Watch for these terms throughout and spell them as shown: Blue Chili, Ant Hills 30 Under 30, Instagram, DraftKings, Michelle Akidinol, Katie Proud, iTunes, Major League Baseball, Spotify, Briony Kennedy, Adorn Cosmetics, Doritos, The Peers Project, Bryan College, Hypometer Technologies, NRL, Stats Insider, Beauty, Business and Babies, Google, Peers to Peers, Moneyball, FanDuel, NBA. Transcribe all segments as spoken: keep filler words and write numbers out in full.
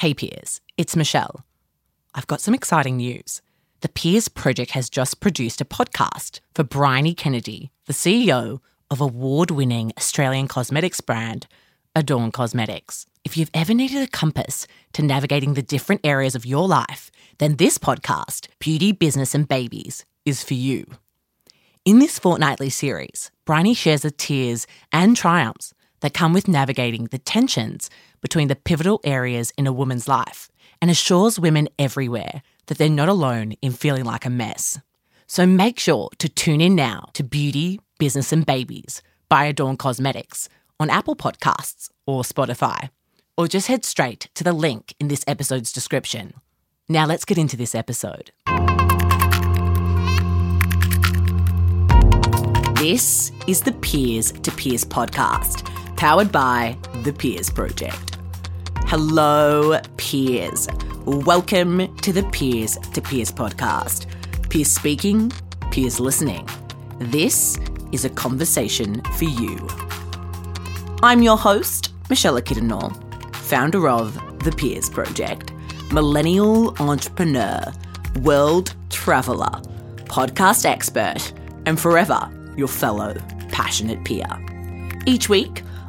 Hey Peers, it's Michelle. I've got some exciting news. The Peers Project has just produced a podcast for Briony Kennedy, the C E O of award-winning Australian cosmetics brand, Adorn Cosmetics. If you've ever needed a compass to navigating the different areas of your life, then this podcast, Beauty, Business and Babies, is for you. In this fortnightly series, Briony shares the tears and triumphs that come with navigating the tensions between the pivotal areas in a woman's life and assures women everywhere that they're not alone in feeling like a mess. So make sure to tune in now to Beauty, Business and Babies by Adorn Cosmetics on Apple Podcasts or Spotify, or just head straight to the link in this episode's description. Now let's get into this episode. This is the Peers to Peers podcast, powered by The Peers Project. Hello, peers. Welcome to the Peers to Peers podcast. Peers speaking, peers listening. This is a conversation for you. I'm your host, Michelle Akidinol, founder of The Peers Project, millennial entrepreneur, world traveller, podcast expert, and forever your fellow passionate peer. Each week,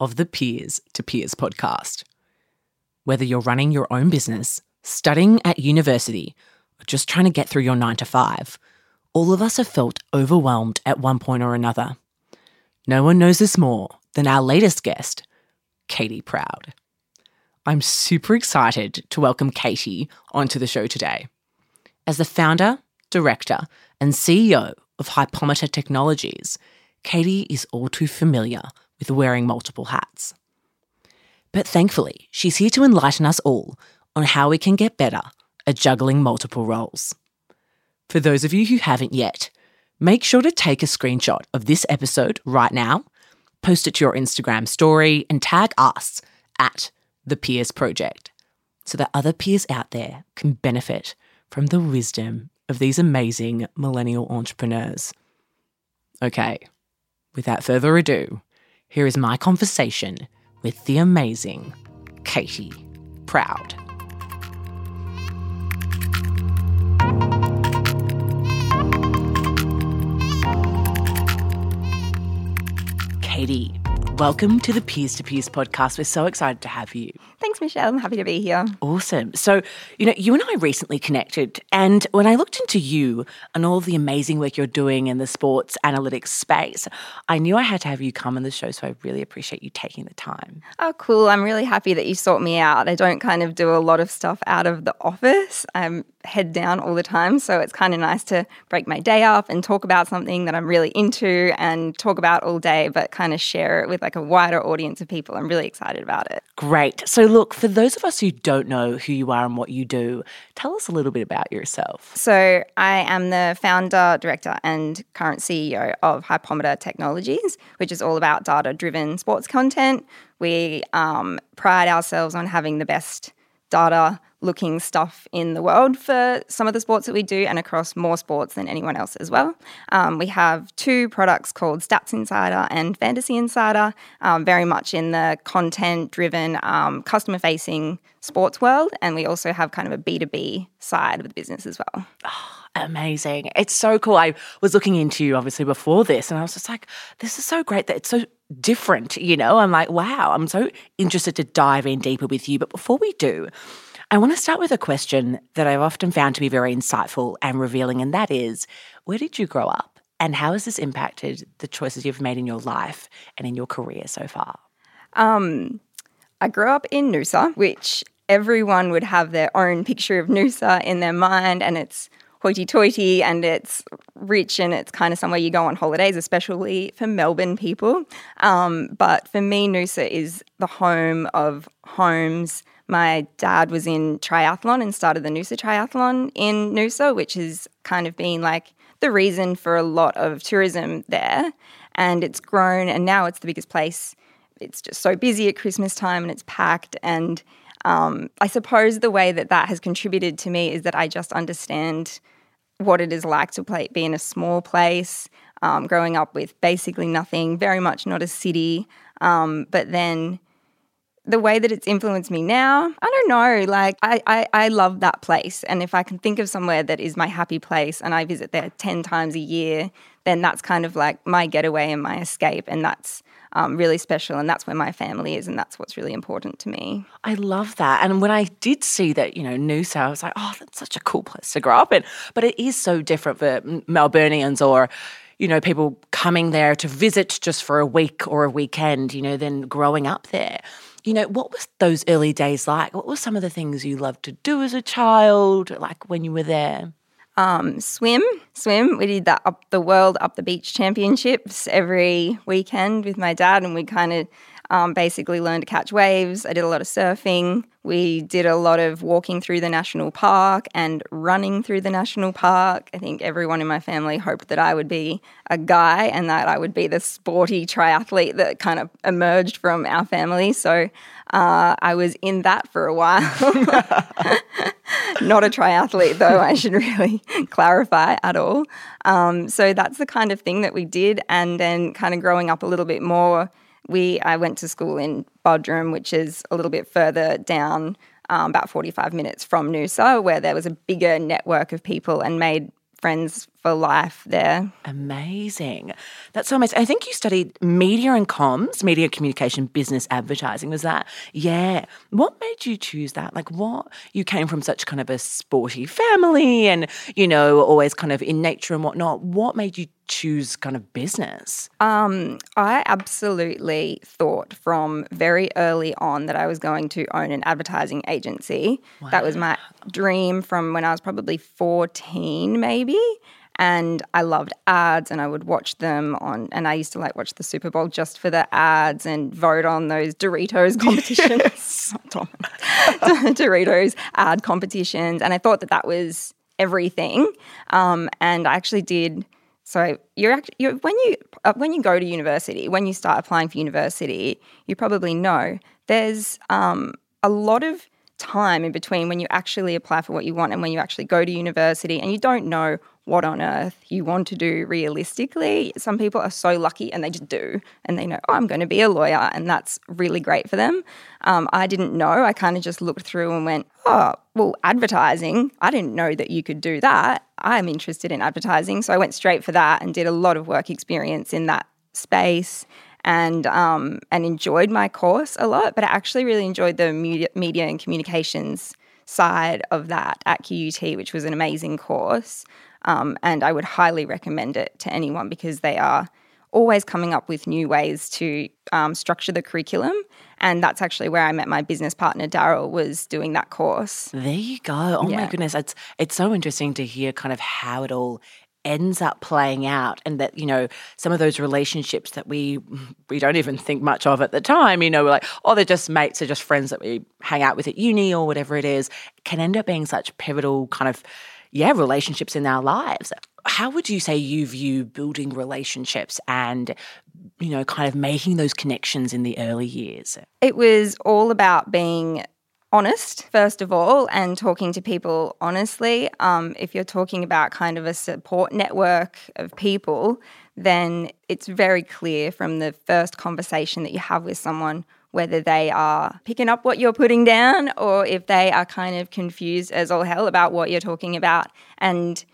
of the Peers to Peers podcast. Whether you're running your own business, studying at university, or just trying to get through your nine to five, all of us have felt overwhelmed at one point or another. No one knows this more than our latest guest, Katie Proud. I'm super excited to welcome Katie onto the show today. As the founder, director, and C E O of Hypometer Technologies, Katie is all too familiar with wearing multiple hats. But thankfully, she's here to enlighten us all on how we can get better at juggling multiple roles. For those of you who haven't yet, make sure to take a screenshot of this episode right now, post it to your Instagram story, and tag us at The Peers Project so that other peers out there can benefit from the wisdom of these amazing millennial entrepreneurs. Okay, without further ado, here is my conversation with the amazing Katie Proud. Katie, welcome to the Peers to Peers podcast. We're so excited to have you. Thanks, Michelle. I'm happy to be here. Awesome. So, you know, you and I recently connected, and when I looked into you and all the amazing work you're doing in the sports analytics space, I knew I had to have you come on the show, so I really appreciate you taking the time. Oh, cool. I'm really happy that you sought me out. I don't kind of do a lot of stuff out of the office. I'm head down all the time, so it's kind of nice to break my day up and talk about something that I'm really into and talk about all day, but kind of share it with like a wider audience of people. I'm really excited about it. Great. So look, for those of us who don't know who you are and what you do, tell us a little bit about yourself. So I am the founder, director, and current C E O of Hypometer Technologies, which is all about data-driven sports content. We um, pride ourselves on having the best data-looking stuff in the world for some of the sports that we do and across more sports than anyone else as well. Um, we have two products called Stats Insider and Fantasy Insider, um, very much in the content-driven, um, customer-facing sports world, and we also have kind of a B two B side with business as well. Oh, amazing. It's so cool. I was looking into you, obviously, before this, and I was just like, this is so great that it's so different, you know? I'm like, wow, I'm so interested to dive in deeper with you. But before we do, I want to start with a question that I've often found to be very insightful and revealing, and that is, where did you grow up and how has this impacted the choices you've made in your life and in your career so far? Um, I grew up in Noosa, which everyone would have their own picture of Noosa in their mind, and it's hoity-toity and it's rich and it's kind of somewhere you go on holidays, especially for Melbourne people. Um, but for me, Noosa is the home of homes, my dad was in triathlon and started the Noosa Triathlon in Noosa, which has kind of been like the reason for a lot of tourism there. And it's grown, and now it's the biggest place. It's just so busy at Christmas time and it's packed. And um, I suppose the way that that has contributed to me is that I just understand what it is like to play, be in a small place, um, growing up with basically nothing, very much not a city. Um, but then the way that it's influenced me now, I don't know, like I, I, I love that place. And if I can think of somewhere that is my happy place and I visit there ten times a year, then that's kind of like my getaway and my escape. And that's Um, really special, and that's where my family is, and that's what's really important to me. I love that. And when I did see that, you know, Noosa, I was like, oh, that's such a cool place to grow up in. But it is so different for Melburnians or, you know, people coming there to visit just for a week or a weekend, you know, than growing up there. You know, what was those early days like? What were some of the things you loved to do as a child, like when you were there? Um, swim, swim. We did the up the world up the beach championships every weekend with my dad, and we kind of um, basically learned to catch waves. I did a lot of surfing. We did a lot of walking through the national park and running through the national park. I think everyone in my family hoped that I would be a guy and that I would be the sporty triathlete that kind of emerged from our family. So uh, I was in that for a while. Not a triathlete, though, I should really clarify at all. Um, so that's the kind of thing that we did. And then kind of growing up a little bit more, we I went to school in Bodrum, which is a little bit further down, um, about forty-five minutes from Noosa, where there was a bigger network of people and made friends for life there. Amazing. That's so amazing. I think you studied media and comms, media communication, business advertising. Was that? Yeah. What made you choose that? Like what? You came from such kind of a sporty family and, you know, always kind of in nature and whatnot. What made you choose kind of business? Um, I absolutely thought from very early on that I was going to own an advertising agency. Wow. That was my dream from when I was probably fourteen maybe. And I loved ads and I would watch them on, and I used to like watch the Super Bowl just for the ads and vote on those Doritos competitions. Yes. Doritos ad competitions. And I thought that that was everything. Um, and I actually did. So you're actually, you're, when you uh, when you go to university, when you start applying for university, you probably know there's um, a lot of time in between when you actually apply for what you want and when you actually go to university, and you don't know what on earth you want to do realistically. Some people are so lucky and they just do and they know, oh, I'm going to be a lawyer, and that's really great for them. Um, I didn't know. I kind of just looked through and went, oh, well, advertising, I didn't know that you could do that. I'm interested in advertising. So I went straight for that and did a lot of work experience in that space and um, and enjoyed my course a lot, but I actually really enjoyed the media, media and communications side of that at Q U T, which was an amazing course. Um, and I would highly recommend it to anyone because they are always coming up with new ways to um, structure the curriculum. And that's actually where I met my business partner, Daryl, was doing that course. There you go. Oh, yeah. My goodness. It's, it's so interesting to hear kind of how it all ends up playing out, and that, you know, some of those relationships that we we don't even think much of at the time, you know, we're like, oh, they're just mates, they're just friends that we hang out with at uni or whatever it is, can end up being such pivotal kind of, yeah, relationships in our lives. How would you say you view building relationships and, you know, kind of making those connections in the early years? It was all about being honest, first of all, and talking to people honestly. Um, if you're talking about kind of a support network of people, then it's very clear from the first conversation that you have with someone whether they are picking up what you're putting down or if they are kind of confused as all hell about what you're talking about. And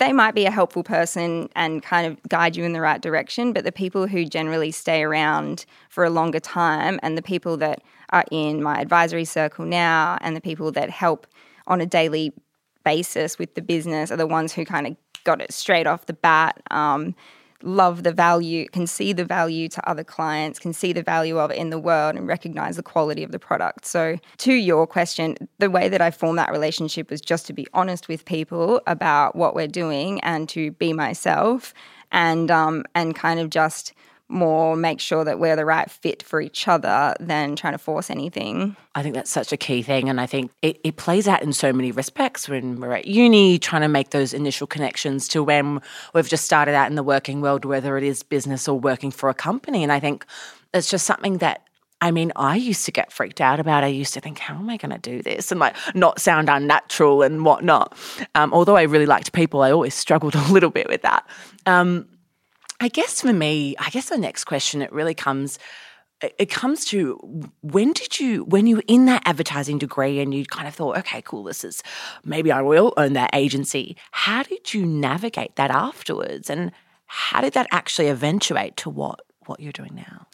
they might be a helpful person and kind of guide you in the right direction, but the people who generally stay around for a longer time and the people that are in my advisory circle now and the people that help on a daily basis with the business are the ones who kind of got it straight off the bat, um, love the value, can see the value to other clients, can see the value of it in the world and recognise the quality of the product. So to your question, the way that I formed that relationship was just to be honest with people about what we're doing and to be myself and um, and kind of just more make sure that we're the right fit for each other than trying to force anything. I think that's such a key thing, and I think it, it plays out in so many respects when we're at uni, trying to make those initial connections to when we've just started out in the working world, whether it is business or working for a company. And I think it's just something that, I mean, I used to get freaked out about. I used to think, how am I going to do this? And like not sound unnatural and whatnot. Um, although I really liked people, I always struggled a little bit with that. Um, I guess for me, I guess the next question, it really comes, it comes to when did you, when you were in that advertising degree and you kind of thought, okay, cool, this is, maybe I will own that agency. How did you navigate that afterwards? And how did that actually eventuate to what, what you're doing now?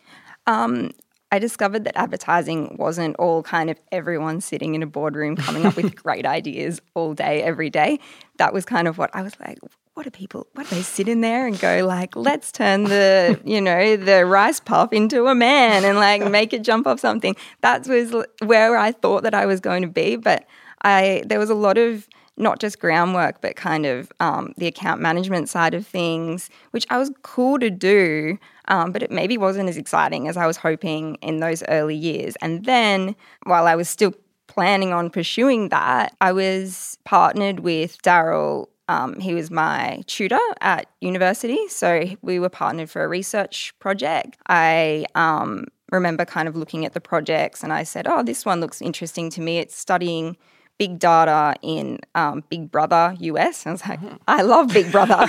Um, I discovered that advertising wasn't all kind of everyone sitting in a boardroom coming up with great ideas all day, every day. That was kind of what I was like, what do people, what do they sit in there and go like, let's turn the, you know, the rice puff into a man and like make it jump off something. That was where I thought that I was going to be. But I there was a lot of not just groundwork, but kind of um, the account management side of things, which I was cool to do. Um, but it maybe wasn't as exciting as I was hoping in those early years. And then while I was still planning on pursuing that, I was partnered with Daryl. Um, he was my tutor at university. So we were partnered for a research project. I um, remember kind of looking at the projects and I said, oh, this one looks interesting to me. It's studying big data in um, Big Brother U S. And I was like, mm-hmm. I love Big Brother.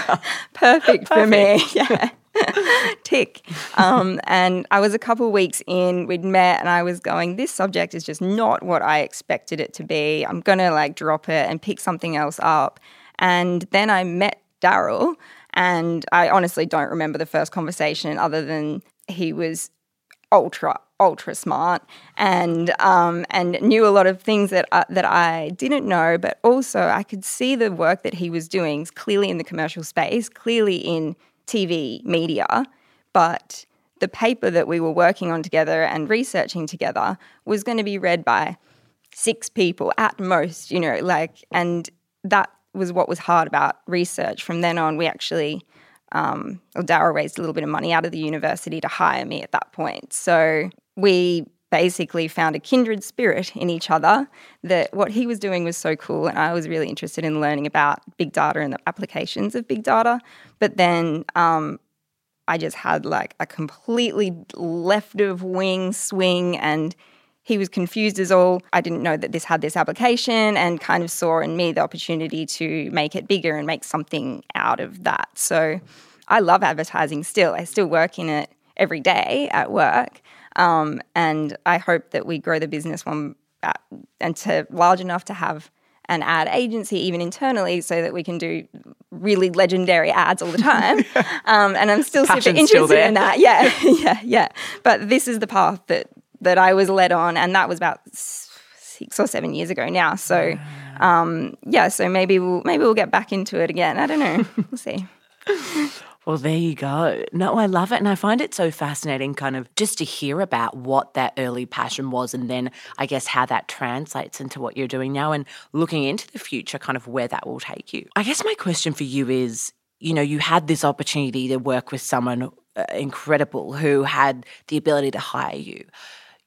Perfect for me. Yeah. Tick. Um, and I was a couple of weeks in, we'd met and I was going, this subject is just not what I expected it to be. I'm going to like drop it and pick something else up. And then I met Daryl and I honestly don't remember the first conversation other than he was ultra, ultra smart and um, and knew a lot of things that I, that I didn't know, but also I could see the work that he was doing clearly in the commercial space, clearly in T V media, but the paper that we were working on together and researching together was going to be read by six people at most, you know, like, and that was what was hard about research. From then on, we actually, um, well, Daryl raised a little bit of money out of the university to hire me at that point. So we basically found a kindred spirit in each other, that what he was doing was so cool and I was really interested in learning about big data and the applications of big data. But then um, I just had like a completely left of wing swing and he was confused as all. I didn't know that this had this application and kind of saw in me the opportunity to make it bigger and make something out of that. So I love advertising still. I still work in it every day at work. Um, and I hope that we grow the business one at, and to large enough to have an ad agency even internally so that we can do really legendary ads all the time. um, and I'm still Passion's super interested still in that. Yeah, yeah, yeah. But this is the path that, that I was led on, and that was about six or seven years ago now. So, um, yeah, so maybe we'll, maybe we'll get back into it again. I don't know. We'll see. Well, there you go. No, I love it. And I find it so fascinating kind of just to hear about what that early passion was and then I guess how that translates into what you're doing now and looking into the future, kind of where that will take you. I guess my question for you is, you know, you had this opportunity to work with someone incredible who had the ability to hire you.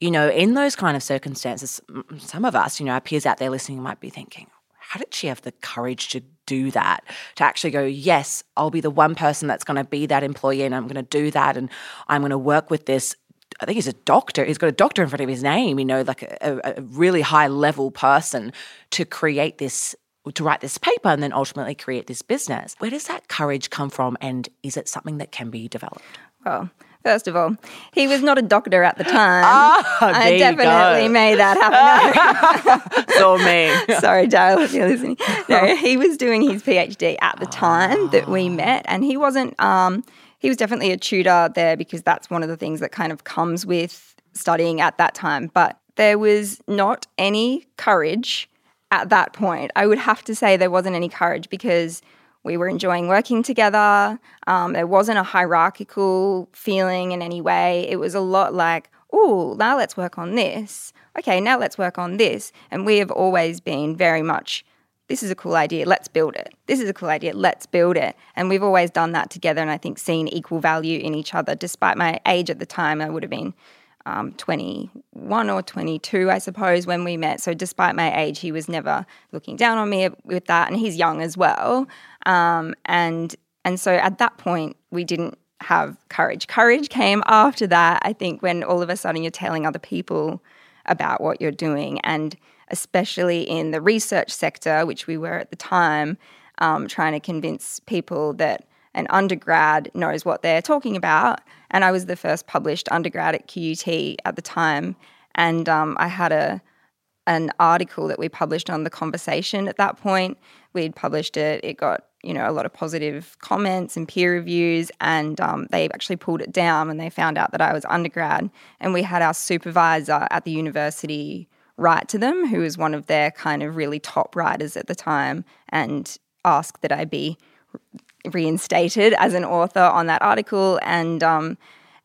You know, in those kind of circumstances, some of us, you know, our peers out there listening might be thinking, how did she have the courage to do that, to actually go, yes, I'll be the one person that's going to be that employee and I'm going to do that and I'm going to work with this. I think he's a doctor. He's got a doctor in front of his name, you know, like a, a really high level person to create this, to write this paper and then ultimately create this business. Where does that courage come from and is it something that can be developed? Well, first of all, he was not a doctor at the time. Oh, I definitely made that happen. So mean. Sorry, Daryl, if you're listening. No, he was doing his PhD at the time oh. that we met, and he wasn't. Um, he was definitely a tutor there because that's one of the things that kind of comes with studying at that time. But there was not any courage at that point. I would have to say there wasn't any courage because we were enjoying working together. Um, there wasn't a hierarchical feeling in any way. It was a lot like, oh, now let's work on this. Okay, now let's work on this. And we have always been very much this is a cool idea, let's build it. This is a cool idea, let's build it. And we've always done that together, and I think seen equal value in each other. Despite my age at the time, I would have been um, twenty-one or twenty-two, I suppose, when we met. So despite my age, he was never looking down on me with that, and he's young as well. Um, and and so at that point, we didn't have courage. Courage came after that, I think, when all of a sudden you're telling other people about what you're doing, and especially in the research sector, which we were at the time, um, trying to convince people that an undergrad knows what they're talking about. And I was the first published undergrad at Q U T at the time, and um, I had a an article that we published on The Conversation at that point. We'd published it. It got, you know, a lot of positive comments and peer reviews, and um, they actually pulled it down when they found out that I was undergrad. And we had our supervisor at the university write to them, who was one of their kind of really top writers at the time, and ask that I be reinstated as an author on that article. And um,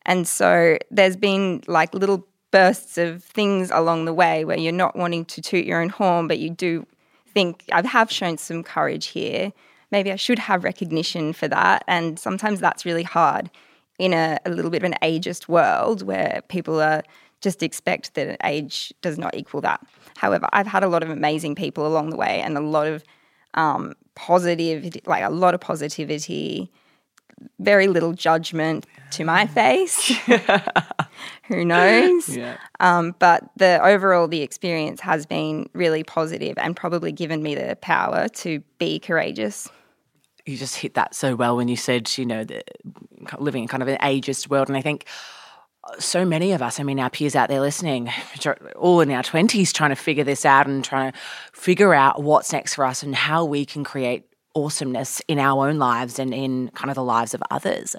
and so there's been like little bursts of things along the way where you're not wanting to toot your own horn, but you do think, I have shown some courage here. Maybe I should have recognition for that. And sometimes that's really hard in a, a little bit of an ageist world where people are just expect that age does not equal that. However, I've had a lot of amazing people along the way, and a lot of um, positive, like a lot of positivity, very little judgment to my face. Who knows? Yeah. Um, but the overall, the experience has been really positive and probably given me the power to be courageous. You just hit that so well when you said, you know, the, living in kind of an ageist world. And I think so many of us, I mean, our peers out there listening, which are all in our twenties, trying to figure this out and trying to figure out what's next for us and how we can create awesomeness in our own lives and in kind of the lives of others.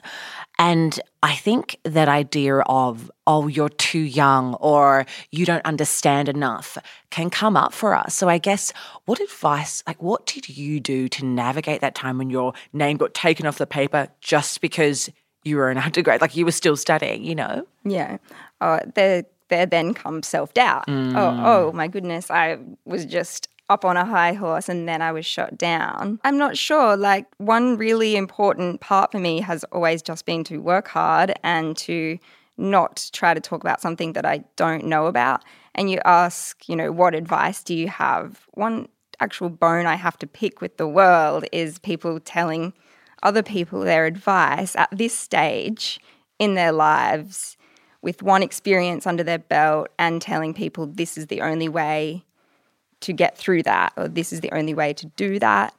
And I think that idea of, oh, you're too young or you don't understand enough can come up for us. So I guess what advice, like what did you do to navigate that time when your name got taken off the paper just because you were an undergrad, like you were still studying, you know? Yeah. Uh, there, there then comes self-doubt. Mm. Oh, oh my goodness, I was just up on a high horse and then I was shot down. I'm not sure. Like, one really important part for me has always just been to work hard and to not try to talk about something that I don't know about. And you ask, you know, what advice do you have? One actual bone I have to pick with the world is people telling other people their advice at this stage in their lives with one experience under their belt and telling people this is the only way to get through that or this is the only way to do that.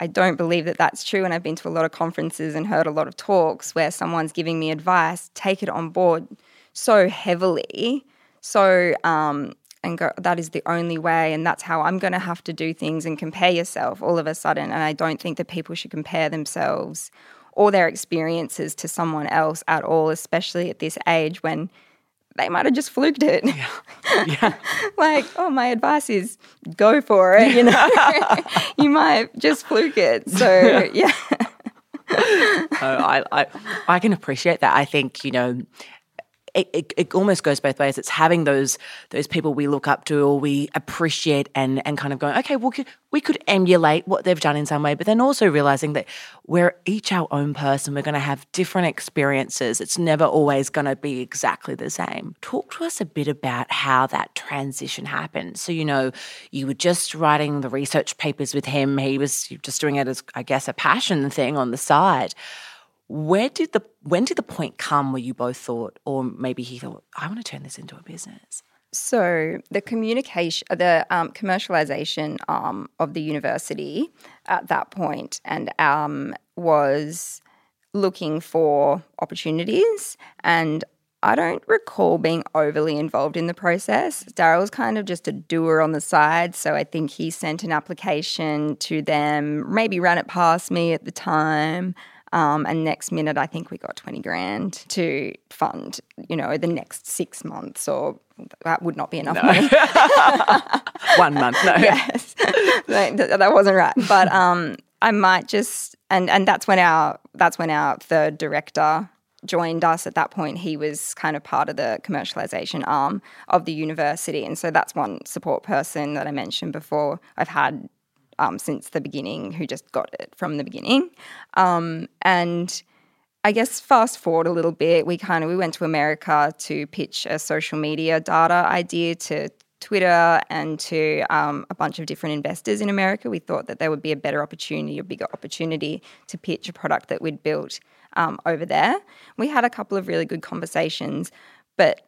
I don't believe that that's true, and I've been to a lot of conferences and heard a lot of talks where someone's giving me advice, take it on board so heavily, so um, and go, that is the only way and that's how I'm going to have to do things, and compare yourself all of a sudden. And I don't think that people should compare themselves or their experiences to someone else at all, especially at this age when they might have just fluked it. Yeah. Yeah. Like, oh, my advice is go for it, you know. You might just fluke it. So, yeah. oh, I, I I can appreciate that. I think, you know, it, it, it almost goes both ways. It's having those those people we look up to or we appreciate and and kind of going, okay, well, we could emulate what they've done in some way, but then also realizing that we're each our own person. We're going to have different experiences. It's never always going to be exactly the same. Talk to us a bit about how that transition happened. So, you know, you were just writing the research papers with him. He was just doing it as, I guess, a passion thing on the side. Where did the when did the point come where you both thought, or maybe he thought, I want to turn this into a business? So the communication, the um, commercialization arm of the university at that point, and um, was looking for opportunities. And I don't recall being overly involved in the process. Daryl's kind of just a doer on the side, so I think he sent an application to them, maybe ran it past me at the time. Um, and next minute, I think we got twenty grand to fund, you know, the next six months or that would not be enough no. money. One month, no. Yes, that wasn't right. But um, I might just, and, and that's when our that's when our third director joined us at that point. He was kind of part of the commercialization arm of the university. And so that's one support person that I mentioned before. I've had um, since the beginning, who just got it from the beginning. Um, and I guess fast forward a little bit, we kind of we went to America to pitch a social media data idea to Twitter and to um, a bunch of different investors in America. We thought that there would be a better opportunity, a bigger opportunity to pitch a product that we'd built um, over there. We had a couple of really good conversations, but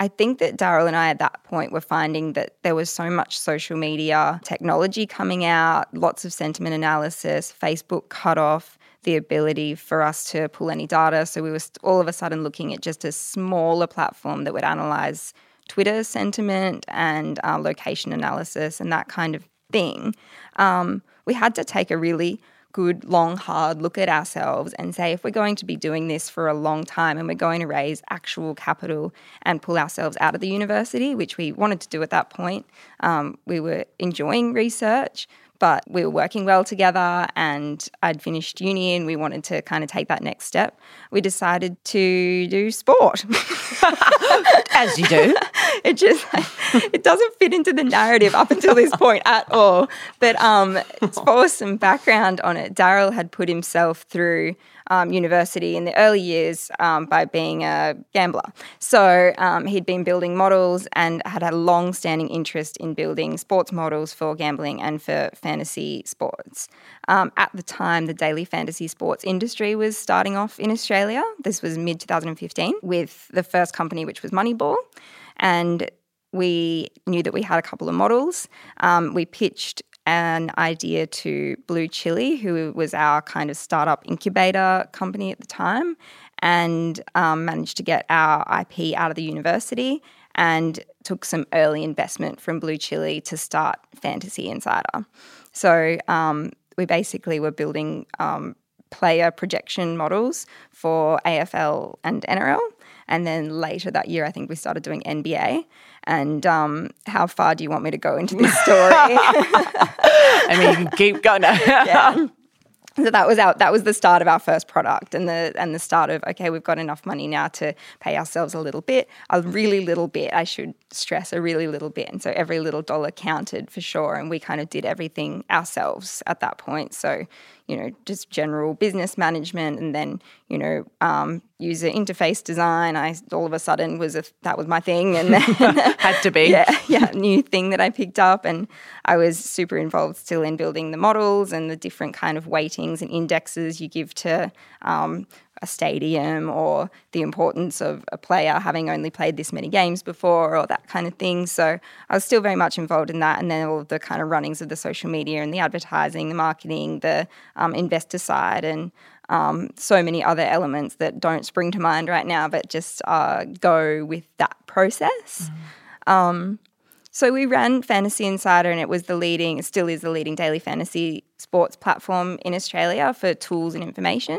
I think that Daryl and I at that point were finding that there was so much social media technology coming out, lots of sentiment analysis, Facebook cut off the ability for us to pull any data. So we were all of a sudden looking at just a smaller platform that would analyse Twitter sentiment and uh, location analysis and that kind of thing. Um, we had to take a really good, long, hard look at ourselves and say, if we're going to be doing this for a long time and we're going to raise actual capital and pull ourselves out of the university, which we wanted to do at that point, um, we were enjoying research, but we were working well together and I'd finished uni and we wanted to kind of take that next step. We decided to do sport. As you do. It just, it doesn't fit into the narrative up until this point at all. But um, for some background on it, Daryl had put himself through um, university in the early years um, by being a gambler. So um, he'd been building models and had a long-standing interest in building sports models for gambling and for fantasy sports. Um, at the time, the daily fantasy sports industry was starting off in Australia. This was mid twenty fifteen with the first company, which was Moneyball. And we knew that we had a couple of models. Um, we pitched an idea to Blue Chili, who was our kind of startup incubator company at the time, and um, managed to get our I P out of the university and took some early investment from Blue Chili to start Fantasy Insider. So um, we basically were building um, player projection models for A F L and N R L. And then later that year, I think we started doing N B A. And um, how far do you want me to go into this story? I mean, you can keep going. Yeah. So that was our that was the start of our first product, and the and the start of okay, we've got enough money now to pay ourselves a little bit, a really little bit. I should stress a really little bit, and so every little dollar counted for sure. And we kind of did everything ourselves at that point. So, you know, just general business management, and then you know, um, user interface design. I all of a sudden was a, that was my thing, and then had to be yeah, yeah, new thing that I picked up, and I was super involved still in building the models and the different kind of weighting and indexes you give to um, a stadium, or the importance of a player having only played this many games before, or that kind of thing. So I was still very much involved in that, and then all of the kind of runnings of the social media and the advertising, the marketing, the um, investor side, and um, so many other elements that don't spring to mind right now, but just uh, go with that process. Mm. Um, So we ran Fantasy Insider, and it was the leading, it still is the leading daily fantasy sports platform in Australia for tools and information.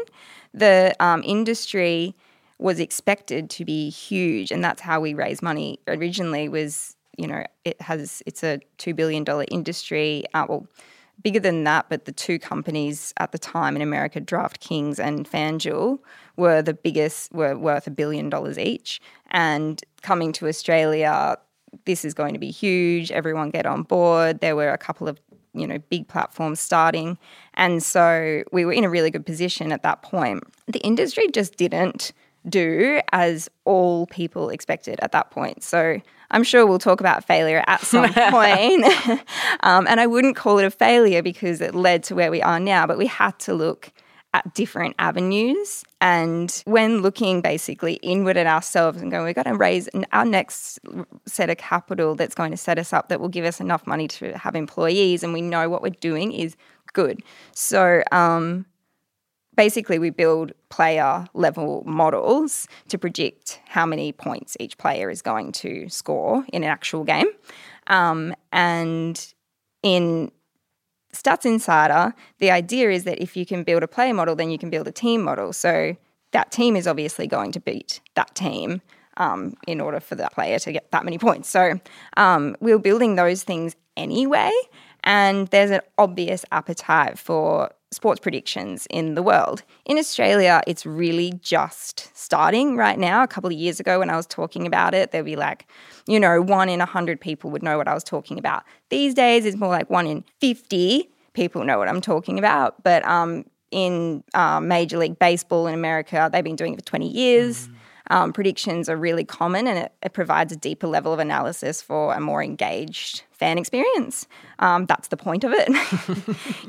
The um, industry was expected to be huge, and that's how we raised money originally. Was, you know, it has it's a two billion dollars industry, uh, well, bigger than that, but the two companies at the time in America, DraftKings and FanDuel, were the biggest, were worth a billion dollars each. And coming to Australia, this is going to be huge, everyone get on board. There were a couple of, you know, big platforms starting. And so we were in a really good position at that point. The industry just didn't do as all people expected at that point. So I'm sure we'll talk about failure at some point. um, and I wouldn't call it a failure because it led to where we are now, but we had to look at different avenues, and when looking basically inward at ourselves and going, we've got to raise our next set of capital that's going to set us up, that will give us enough money to have employees, and we know what we're doing is good. So um, basically we build player level models to predict how many points each player is going to score in an actual game. Um, and in Stats Insider, the idea is that if you can build a player model, then you can build a team model. So that team is obviously going to beat that team um, in order for that player to get that many points. So um, we were building those things anyway, and there's an obvious appetite for sports predictions in the world. In Australia, it's really just starting right now. A couple of years ago when I was talking about it, there'd be like, you know, one in one hundred people would know what I was talking about. These days it's more like one in fifty people know what I'm talking about. But um, in uh, Major League Baseball in America, they've been doing it for twenty years. Mm. Um, predictions are really common, and it, it provides a deeper level of analysis for a more engaged fan experience. Um, that's the point of it,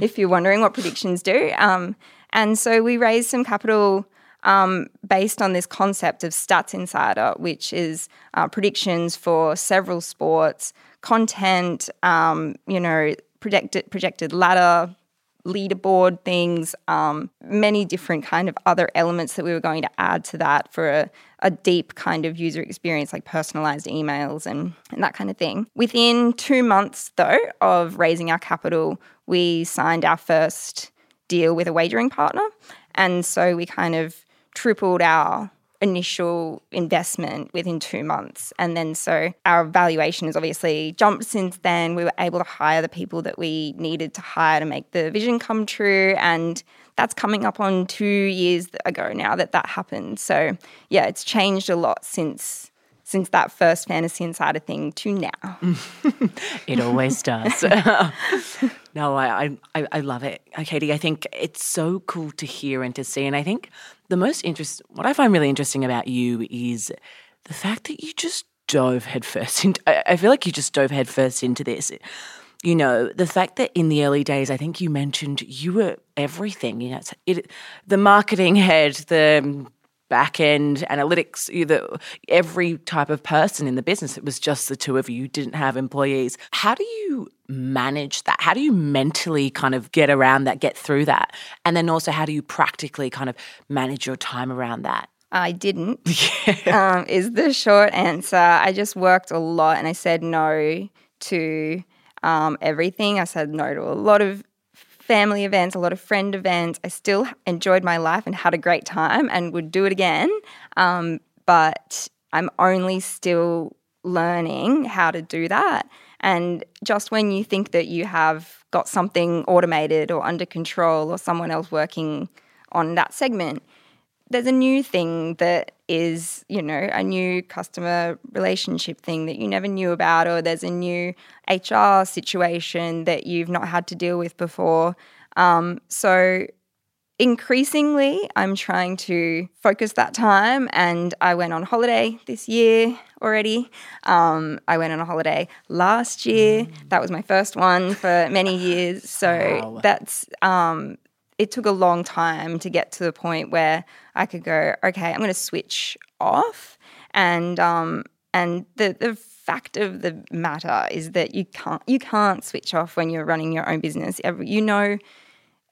if you're wondering what predictions do. Um, and so we raised some capital um, based on this concept of Stats Insider, which is uh, predictions for several sports, content, um, you know, projected, projected ladder, leaderboard things, um, many different kind of other elements that we were going to add to that for a, a deep kind of user experience, like personalized emails and, and that kind of thing. Within two months, though, of raising our capital, we signed our first deal with a wagering partner. And so we kind of tripled our initial investment within two months. And then so our valuation has obviously jumped since then. We were able to hire the people that we needed to hire to make the vision come true. And that's coming up on two years ago now that that happened. So yeah, it's changed a lot since since that first Fantasy Insider thing to now. It always does. No, I, I I love it, Katie. I think it's so cool to hear and to see. And I think the most interest, what I find really interesting about you is the fact that you just dove headfirst into. I, I feel like you just dove headfirst into this. You know, the fact that in the early days, I think you mentioned you were everything. You know, it's, it, the marketing head, the back-end analytics, you know, every type of person in the business. It was just the two of you. You didn't have employees. How do you manage that? How do you mentally kind of get around that, get through that? And then also, how do you practically kind of manage your time around that? I didn't, yeah. um, is the short answer. I just worked a lot, and I said no to um, everything. I said no to a lot of family events, a lot of friend events. I still enjoyed my life and had a great time and would do it again. Um, but I'm only still learning how to do that. And just when you think that you have got something automated or under control or someone else working on that segment, there's a new thing that is, you know, a new customer relationship thing that you never knew about, or there's a new H R situation that you've not had to deal with before. Um, so increasingly, I'm trying to focus that time, and I went on holiday this year already. Um, I went on a holiday last year. Mm. That was my first one for many years. So wow. that's um, – it took a long time to get to the point where I could go, okay, I'm going to switch off. And um, and the the fact of the matter is that you can't you can't switch off when you're running your own business. You know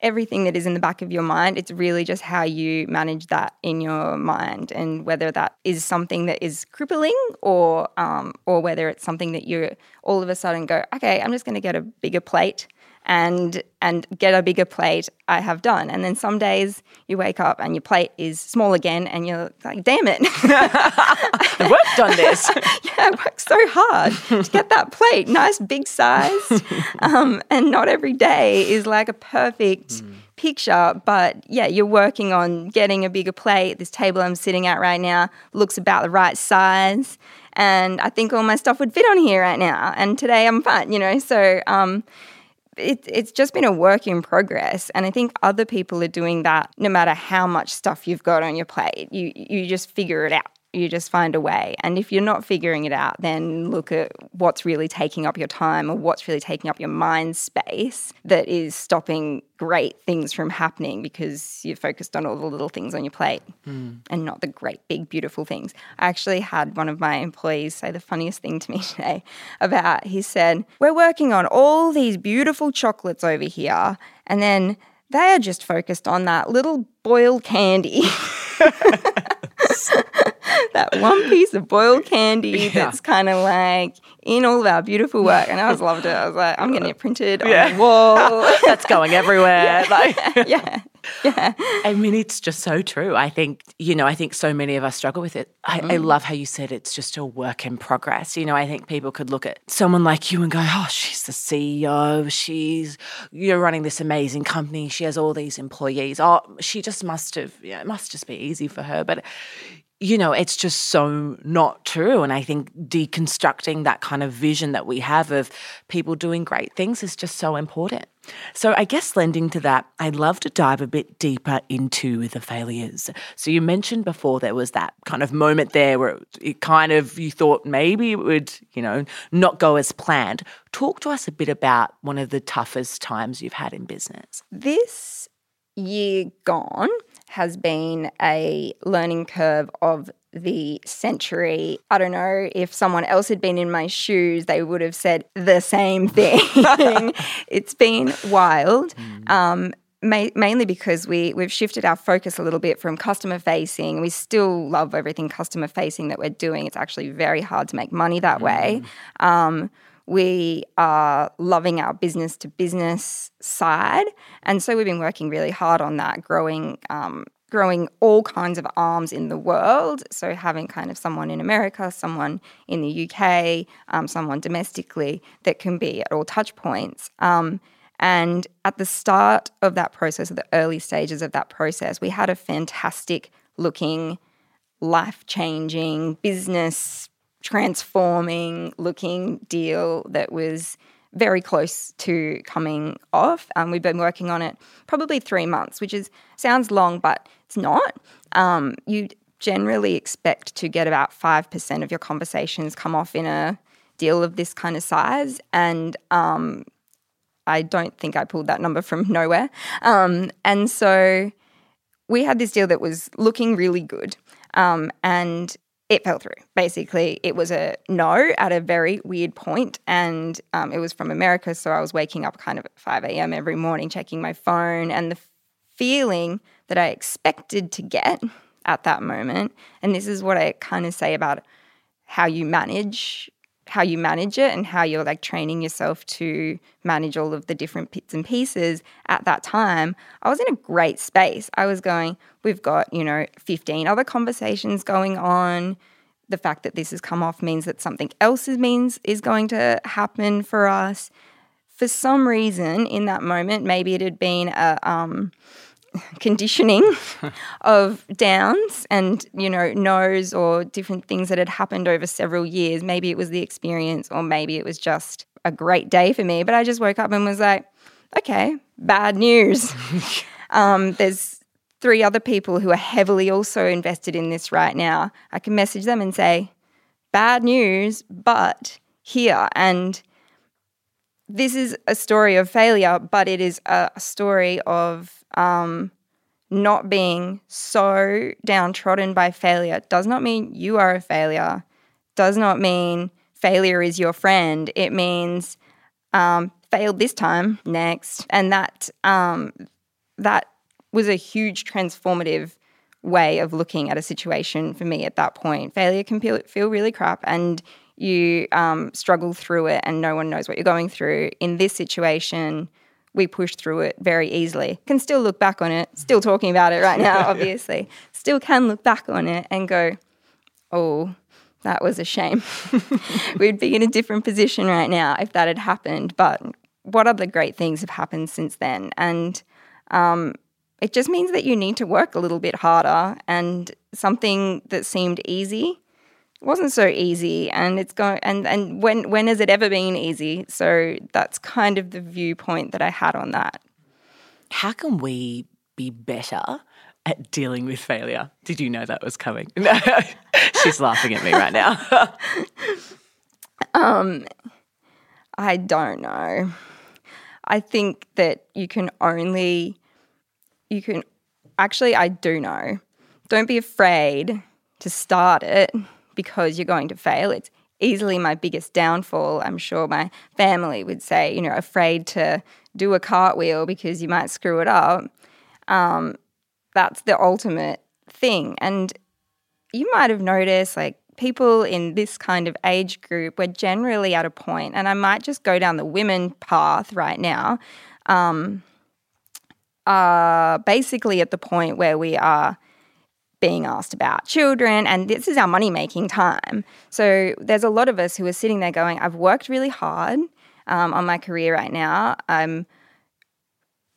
everything that is in the back of your mind. It's really just how you manage that in your mind, and whether that is something that is crippling, or um, or whether it's something that you all of a sudden go, okay, I'm just going to get a bigger plate. And and get a bigger plate, I have done. And then some days you wake up and your plate is small again, and you're like, damn it. I worked on this. Yeah, I worked so hard to get that plate, nice big size. Um, and not every day is like a perfect mm. picture, but yeah, you're working on getting a bigger plate. This table I'm sitting at right now looks about the right size, and I think all my stuff would fit on here right now. And today I'm fine, you know, so... Um, It, it's just been a work in progress, and I think other people are doing that. No matter how much stuff you've got on your plate, you you just figure it out. You just find a way. And if you're not figuring it out, then look at what's really taking up your time, or what's really taking up your mind space that is stopping great things from happening, because you're focused on all the little things on your plate mm. and not the great, big, beautiful things. I actually had one of my employees say the funniest thing to me today about, he said, we're working on all these beautiful chocolates over here, and then they are just focused on that little boiled candy. That one piece of boiled candy yeah. that's kind of like in all of our beautiful work. And I always loved it. I was like, I'm going to get printed on yeah. the wall. That's going everywhere. Yeah. Like. yeah. Yeah. I mean, it's just so true. I think, you know, I think so many of us struggle with it. I, mm. I love how you said it's just a work in progress. You know, I think people could look at someone like you and go, oh, she's the C E O. She's, you're running this amazing company. She has all these employees. Oh, she just must have, yeah, it must just be easy for her. But you know, it's just so not true. And I think deconstructing that kind of vision that we have of people doing great things is just so important. So I guess lending to that, I'd love to dive a bit deeper into the failures. So you mentioned before there was that kind of moment there where it kind of, you thought maybe it would, you know, not go as planned. Talk to us a bit about one of the toughest times you've had in business. This year gone has been a learning curve of the century. I don't know, if someone else had been in my shoes, they would have said the same thing. It's been wild, um, ma- mainly because we, we've shifted our focus a little bit from customer-facing. We still love everything customer-facing that we're doing. It's actually very hard to make money that way. Um, we are loving our business-to-business side, and so we've been working really hard on that, growing um growing all kinds of arms in the world. So having kind of someone in America, someone in the U K, um, someone domestically that can be at all touch points. Um, and at the start of that process, at the early stages of that process, we had a fantastic looking, life-changing, business transforming looking deal that was very close to coming off. Um, we've been working on it probably three months, which is sounds long, but it's not. Um, you generally expect to get about five percent of your conversations come off in a deal of this kind of size. And um, I don't think I pulled that number from nowhere. Um, and so we had this deal that was looking really good, um, and it fell through. Basically, it was a no at a very weird point, and um, it was from America, so I was waking up kind of at five a.m. every morning checking my phone, and the feeling that I expected to get at that moment, and this is what I kind of say about how you manage how you manage it and how you're like training yourself to manage all of the different bits and pieces. At that time, I was in a great space. I was going, we've got, you know, fifteen other conversations going on. The fact that this has come off means that something else is, means is going to happen for us. For some reason in that moment, maybe it had been a um, conditioning of downs and, you know, no's or different things that had happened over several years. Maybe it was the experience, or maybe it was just a great day for me. But I just woke up and was like, okay, bad news. um, there's three other people who are heavily also invested in this right now. I can message them and say, bad news, but here. And this is a story of failure, but it is a story of Um, not being so downtrodden by failure does not mean you are a failure, does not mean failure is your friend. It means um, failed this time, next. And that um, that was a huge transformative way of looking at a situation for me at that point. Failure can feel really crap, and you um, struggle through it, and no one knows what you're going through. In this situation, we pushed through it very easily. Can still look back on it, still talking about it right now, obviously. Still can look back on it and go, oh, that was a shame. We'd be in a different position right now if that had happened. But what other great things have happened since then? And um, it just means that you need to work a little bit harder, and something that seemed easy wasn't so easy, and it's going and and when when has it ever been easy? So that's kind of the viewpoint that I had on that. How can we be better at dealing with failure? Did you know that was coming? She's laughing at me right now. um I don't know. I think that you can only you can actually I do know. Don't be afraid to start it, because you're going to fail. It's easily my biggest downfall. I'm sure my family would say, you know, afraid to do a cartwheel because you might screw it up. Um, that's the ultimate thing. And you might have noticed, like, people in this kind of age group, we're generally at a point, and I might just go down the women path right now, um, are basically at the point where we are being asked about children, and this is our money-making time. So there's a lot of us who are sitting there going, I've worked really hard um, on my career right now. I'm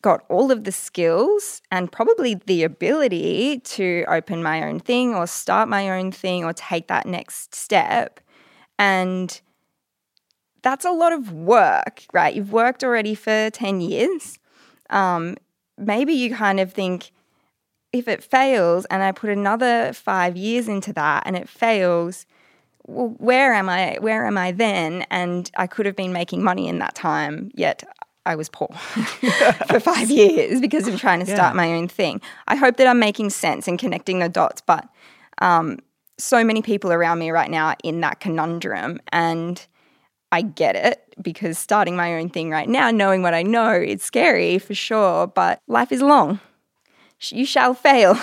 got all of the skills and probably the ability to open my own thing or start my own thing or take that next step. And that's a lot of work, right? You've worked already for ten years. Um, maybe you kind of think, if it fails and I put another five years into that and it fails, well, where am I? Where am I then? And I could have been making money in that time, yet I was poor for five years because of trying to start yeah. my own thing. I hope that I'm making sense and connecting the dots, but um, so many people around me right now are in that conundrum, and I get it, because starting my own thing right now, knowing what I know, it's scary for sure, but life is long. You shall fail.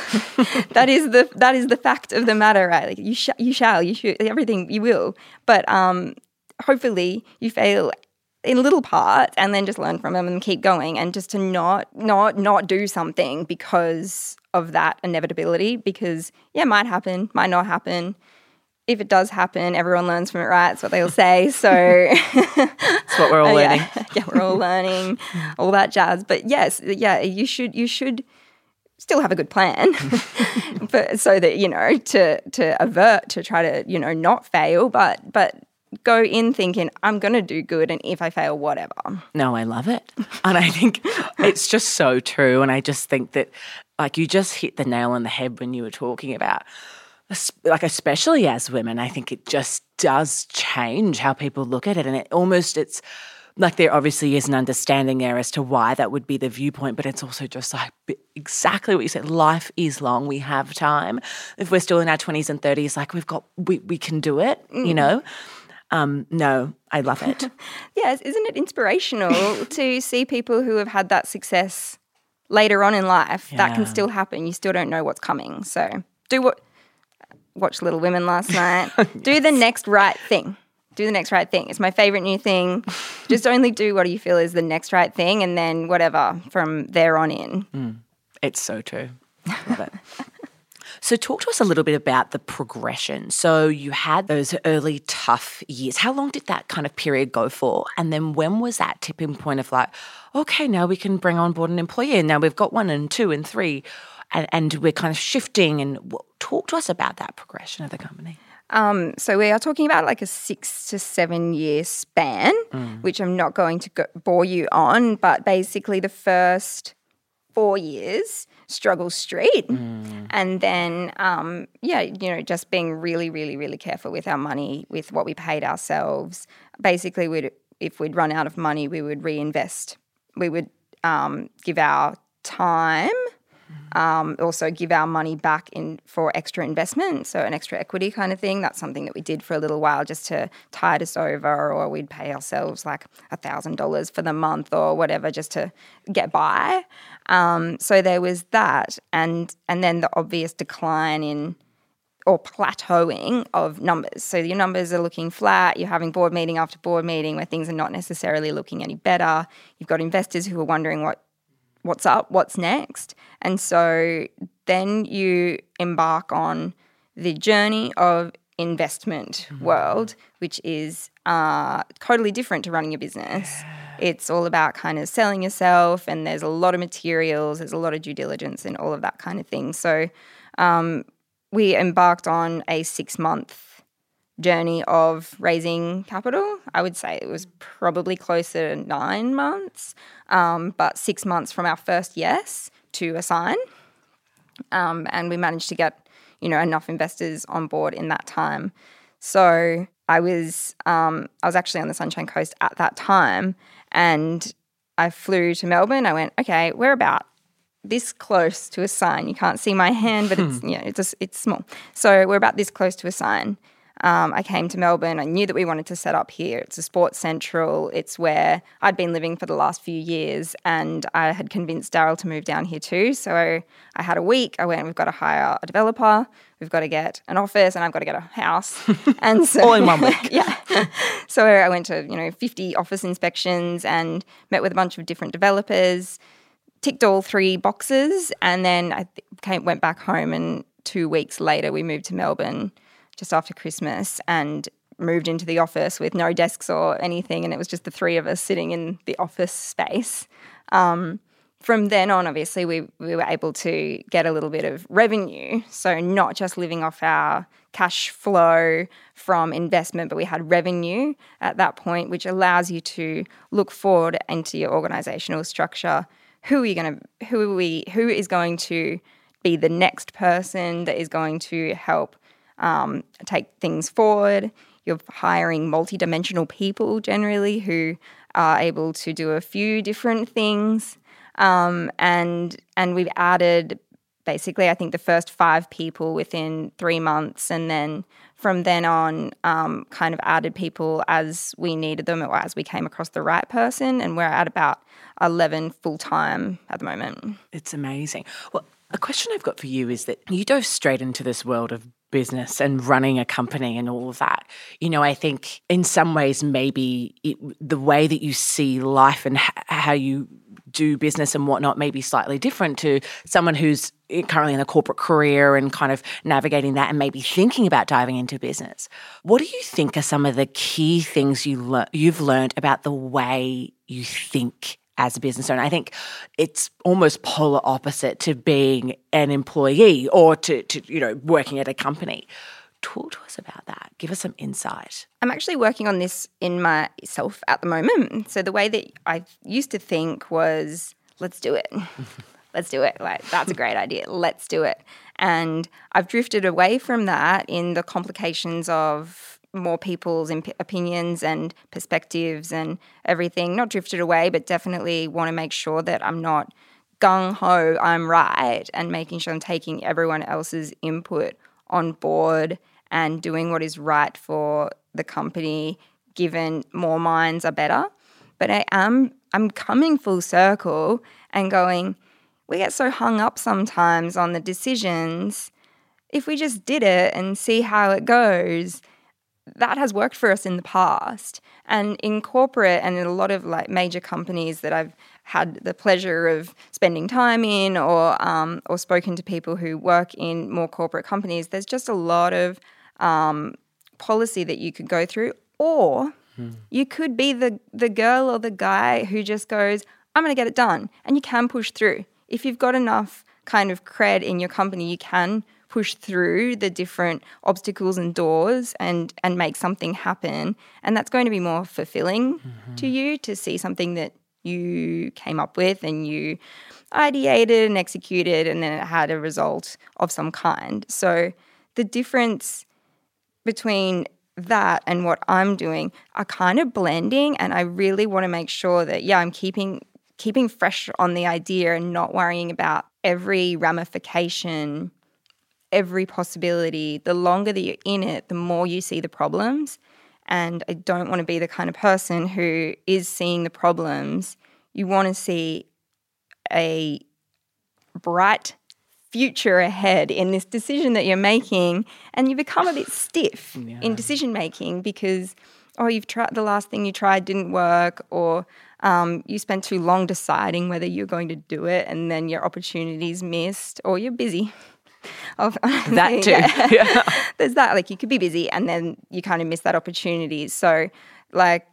that is the that is the fact of the matter, right? Like you, sh- you shall, you should, everything, you will. But um, hopefully you fail in little parts and then just learn from them and keep going, and just to not not not do something because of that inevitability, because, yeah, it might happen, might not happen. If it does happen, everyone learns from it, right? That's what they all say. So that's what we're all learning. Yeah, yeah, we're all learning, all that jazz. But yes, yeah, you should you should – still have a good plan but so that, you know, to to avert, to try to, you know, not fail, but but go in thinking, I'm going to do good, and if I fail, whatever. No, I love it. And I think it's just so true. And I just think that, like, you just hit the nail on the head when you were talking about, like, especially as women, I think it just does change how people look at it. And it almost, it's like, there obviously is an understanding there as to why that would be the viewpoint, but it's also just like exactly what you said. Life is long. We have time. If we're still in our twenties and thirties, like, we've got, we, we can do it, you know? Um, no, I love it. Yes. Isn't it inspirational to see people who have had that success later on in life? Yeah. That can still happen. You still don't know what's coming. So do what, watch Little Women last night. Yes. Do the next right thing. Do the next right thing. It's my favorite new thing. Just only do what you feel is the next right thing, and then whatever from there on in. Mm. It's so true. Love it. So talk to us a little bit about the progression. So you had those early tough years. How long did that kind of period go for? And then when was that tipping point of, like, okay, now we can bring on board an employee, and now we've got one and two and three, and, and we're kind of shifting? And talk to us about that progression of the company. Um, so we are talking about like a six to seven year span, mm. which I'm not going to go- bore you on, but basically the first four years, struggle street. Mm. And then, um, yeah, you know, just being really, really, really careful with our money, with what we paid ourselves. Basically, we'd, if we'd run out of money, we would reinvest. We would um, give our time. Um, also give our money back in for extra investment, so an extra equity kind of thing. That's something that we did for a little while just to tide us over, or we'd pay ourselves like one thousand dollars for the month or whatever just to get by. Um, so there was that, and and then the obvious decline in or plateauing of numbers. So your numbers are looking flat, you're having board meeting after board meeting where things are not necessarily looking any better. You've got investors who are wondering what what's up, what's next. And so then you embark on the journey of investment mm-hmm. world, which is uh, totally different to running a business. Yeah. It's all about kind of selling yourself, and there's a lot of materials, there's a lot of due diligence and all of that kind of thing. So um, we embarked on a six-month journey of raising capital. I would say it was probably closer to nine months, um, but six months from our first yes to assign. Um, and we managed to get, you know, enough investors on board in that time. So I was, um, I was actually on the Sunshine Coast at that time, and I flew to Melbourne. I went, okay, we're about this close to assign. You can't see my hand, but it's, yeah, it's just, it's small. So we're about this close to assign. Um, I came to Melbourne. I knew that we wanted to set up here. It's a sports central. It's where I'd been living for the last few years, and I had convinced Daryl to move down here too. So I had a week. I went, we've got to hire a developer. We've got to get an office, and I've got to get a house. And so, all in one week. Yeah. So I went to, you know, fifty office inspections and met with a bunch of different developers, ticked all three boxes, and then I came, went back home, and two weeks later we moved to Melbourne just after Christmas, and moved into the office with no desks or anything, and it was just the three of us sitting in the office space. Um, from then on, obviously, we, we were able to get a little bit of revenue. So not just living off our cash flow from investment, but we had revenue at that point, which allows you to look forward into your organizational structure. Who are you going to, who are we, who is going to be the next person that is going to help um, take things forward? You're hiring multidimensional people generally who are able to do a few different things. Um, and and we've added basically I think the first five people within three months and then from then on um, kind of added people as we needed them or as we came across the right person, and we're at about eleven full-time at the moment. It's amazing. Well, a question I've got for you is that you dove straight into this world of business and running a company and all of that. You know, I think in some ways maybe it, the way that you see life and h- how you do business and whatnot may be slightly different to someone who's currently in a corporate career and kind of navigating that and maybe thinking about diving into business. What do you think are some of the key things you le- you've learned about the way you think as a business owner? I think it's almost polar opposite to being an employee or to, to you know, working at a company. Talk to us about that. Give us some insight. I'm actually working on this in myself at the moment. So the way that I used to think was, let's do it. Let's do it. Like, that's a great idea. Let's do it. And I've drifted away from that in the complications of more people's imp- opinions and perspectives and everything. Not drifted away, but definitely want to make sure that I'm not gung-ho, I'm right, and making sure I'm taking everyone else's input on board and doing what is right for the company, given more minds are better. But I am I'm coming full circle and going, we get so hung up sometimes on the decisions. If we just did it and see how it goes, that has worked for us in the past. And in corporate and in a lot of like major companies that I've had the pleasure of spending time in or um, or spoken to people who work in more corporate companies, there's just a lot of um, policy that you could go through, or hmm. you could be the, the girl or the guy who just goes, I'm going to get it done, and you can push through. If you've got enough kind of cred in your company, you can push through the different obstacles and doors and and make something happen. And that's going to be more fulfilling mm-hmm. to you to see something that you came up with and you ideated and executed and then it had a result of some kind. So the difference between that and what I'm doing are kind of blending, and I really want to make sure that, yeah, I'm keeping keeping fresh on the idea and not worrying about every ramification, every possibility. The longer that you're in it, the more you see the problems. And I don't want to be the kind of person who is seeing the problems. You want to see a bright future ahead in this decision that you're making, and you become a bit stiff yeah. in decision making because, oh, you've tried, the last thing you tried didn't work, or um, you spent too long deciding whether you're going to do it and then your opportunity's missed, or you're busy. Of, that too. Yeah. Yeah. There's that, like you could be busy and then you kind of miss that opportunity. So like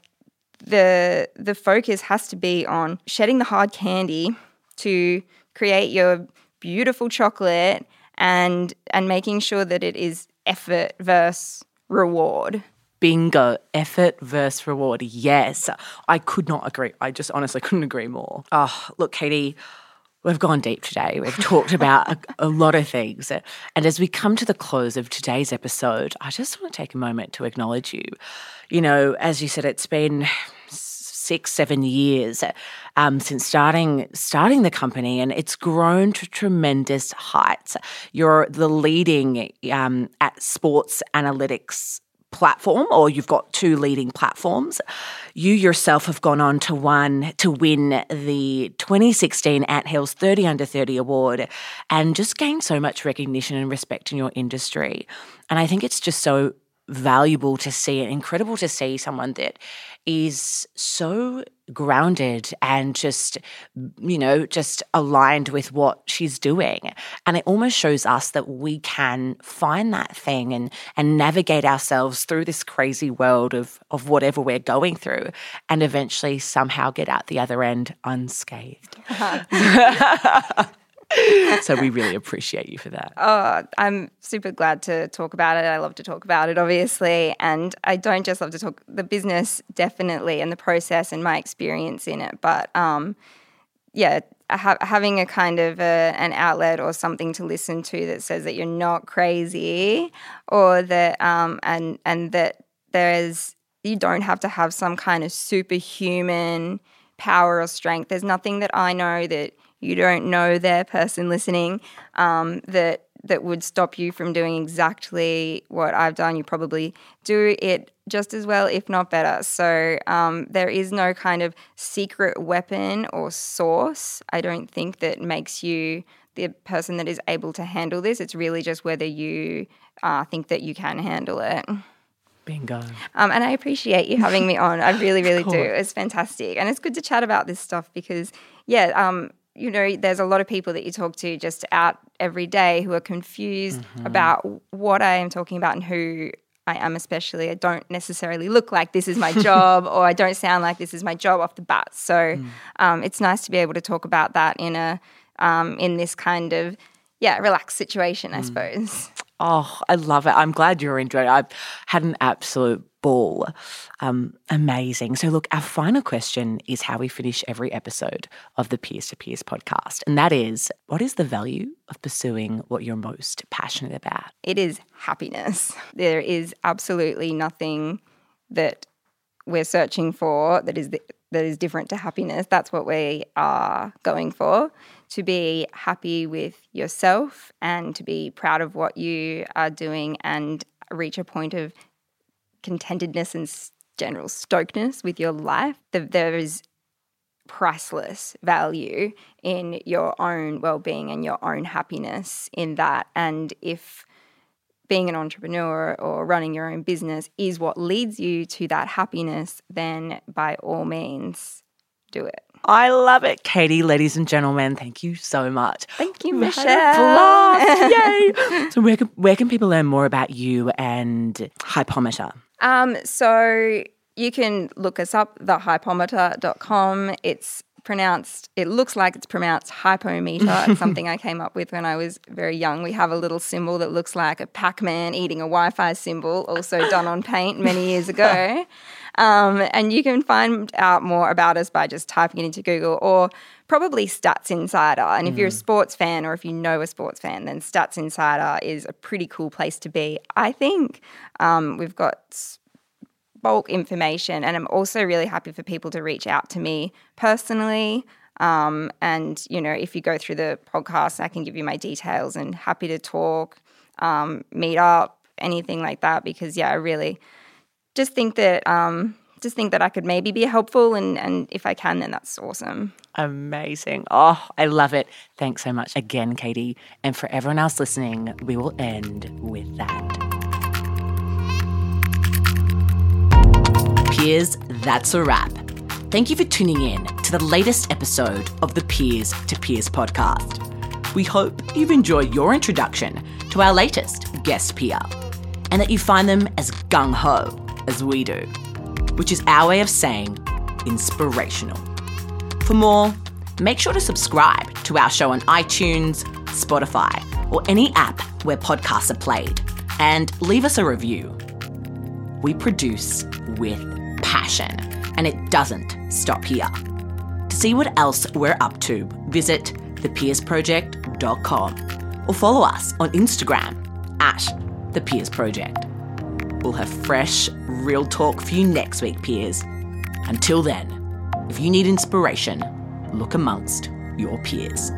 the the focus has to be on shedding the hard candy to create your beautiful chocolate and and making sure that it is effort versus reward. Bingo. Effort versus reward. Yes. I could not agree. I just honestly couldn't agree more. Oh, look, Katie, we've gone deep today. We've talked about a, a lot of things. And as we come to the close of today's episode, I just want to take a moment to acknowledge you. You know, as you said, it's been six, seven years um, since starting starting the company, and it's grown to tremendous heights. You're the leading um, at sports analytics platform, or you've got two leading platforms. You yourself have gone on to one to win the twenty sixteen Ant Hills thirty Under thirty award and just gained so much recognition and respect in your industry. And I think it's just so valuable to see and incredible to see someone that is so grounded and just, you know, just aligned with what she's doing. And it almost shows us that we can find that thing and and navigate ourselves through this crazy world of of whatever we're going through and eventually somehow get out the other end unscathed. Uh-huh. So we really appreciate you for that. Oh, I'm super glad to talk about it. I love to talk about it, obviously. And I don't just love to talk the business, definitely, and the process and my experience in it. But, um, yeah, ha- having a kind of a, an outlet or something to listen to that says that you're not crazy or that um, and and that there is you don't have to have some kind of superhuman power or strength. There's nothing that I know that you don't know their person listening um, that that would stop you from doing exactly what I've done. You probably do it just as well, if not better. So um, there is no kind of secret weapon or source, I don't think, that makes you the person that is able to handle this. It's really just whether you uh, think that you can handle it. Bingo. Um, and I appreciate you having me on. I really, really do. It's fantastic. And it's good to chat about this stuff because, yeah, um, you know, there's a lot of people that you talk to just out every day who are confused mm-hmm. about what I am talking about and who I am especially. I don't necessarily look like this is my job or I don't sound like this is my job off the bat. So mm. um, it's nice to be able to talk about that in a um, in this kind of, yeah, relaxed situation, I mm. suppose. Oh, I love it. I'm glad you're enjoying it. I've had an absolute ball. Um, amazing. So look, our final question is how we finish every episode of the Peers to Peers podcast. And that is, what is the value of pursuing what you're most passionate about? It is happiness. There is absolutely nothing that we're searching for that is the, that is different to happiness. That's what we are going for, to be happy with yourself and to be proud of what you are doing and reach a point of contentedness and general stokedness with your life. There is priceless value in your own well-being and your own happiness in that. And if being an entrepreneur or running your own business is what leads you to that happiness, then by all means, do it. I love it, Katie. Ladies and gentlemen, thank you so much. Thank you, Michelle. Yay! So where can, where can people learn more about you and Hypometer? Um, so you can look us up, the hypometer dot com. It's pronounced, it looks like it's pronounced hypometer. It's something I came up with when I was very young. We have a little symbol that looks like a Pac-Man eating a Wi-Fi symbol, also done on paint many years ago. Um, and you can find out more about us by just typing it into Google or probably Stats Insider. And if mm. you're a sports fan or if you know a sports fan, then Stats Insider is a pretty cool place to be, I think. Um, we've got bulk information, and I'm also really happy for people to reach out to me personally. Um, and, you know, if you go through the podcast, I can give you my details and happy to talk, um, meet up, anything like that, because, yeah, I really – Just think that um, just think that I could maybe be helpful, and, and if I can, then that's awesome. Amazing. Oh, I love it. Thanks so much again, Katie. And for everyone else listening, we will end with that. Peers, that's a wrap. Thank you for tuning in to the latest episode of the Peers to Peers podcast. We hope you've enjoyed your introduction to our latest guest peer and that you find them as gung-ho as we do, which is our way of saying inspirational. For more, make sure to subscribe to our show on iTunes, Spotify, or any app where podcasts are played, and leave us a review. We produce with passion, and it doesn't stop here. To see what else we're up to, visit the peers project dot com or follow us on Instagram at the peers project. We'll have fresh, real talk for you next week, peers. Until then, if you need inspiration, look amongst your peers.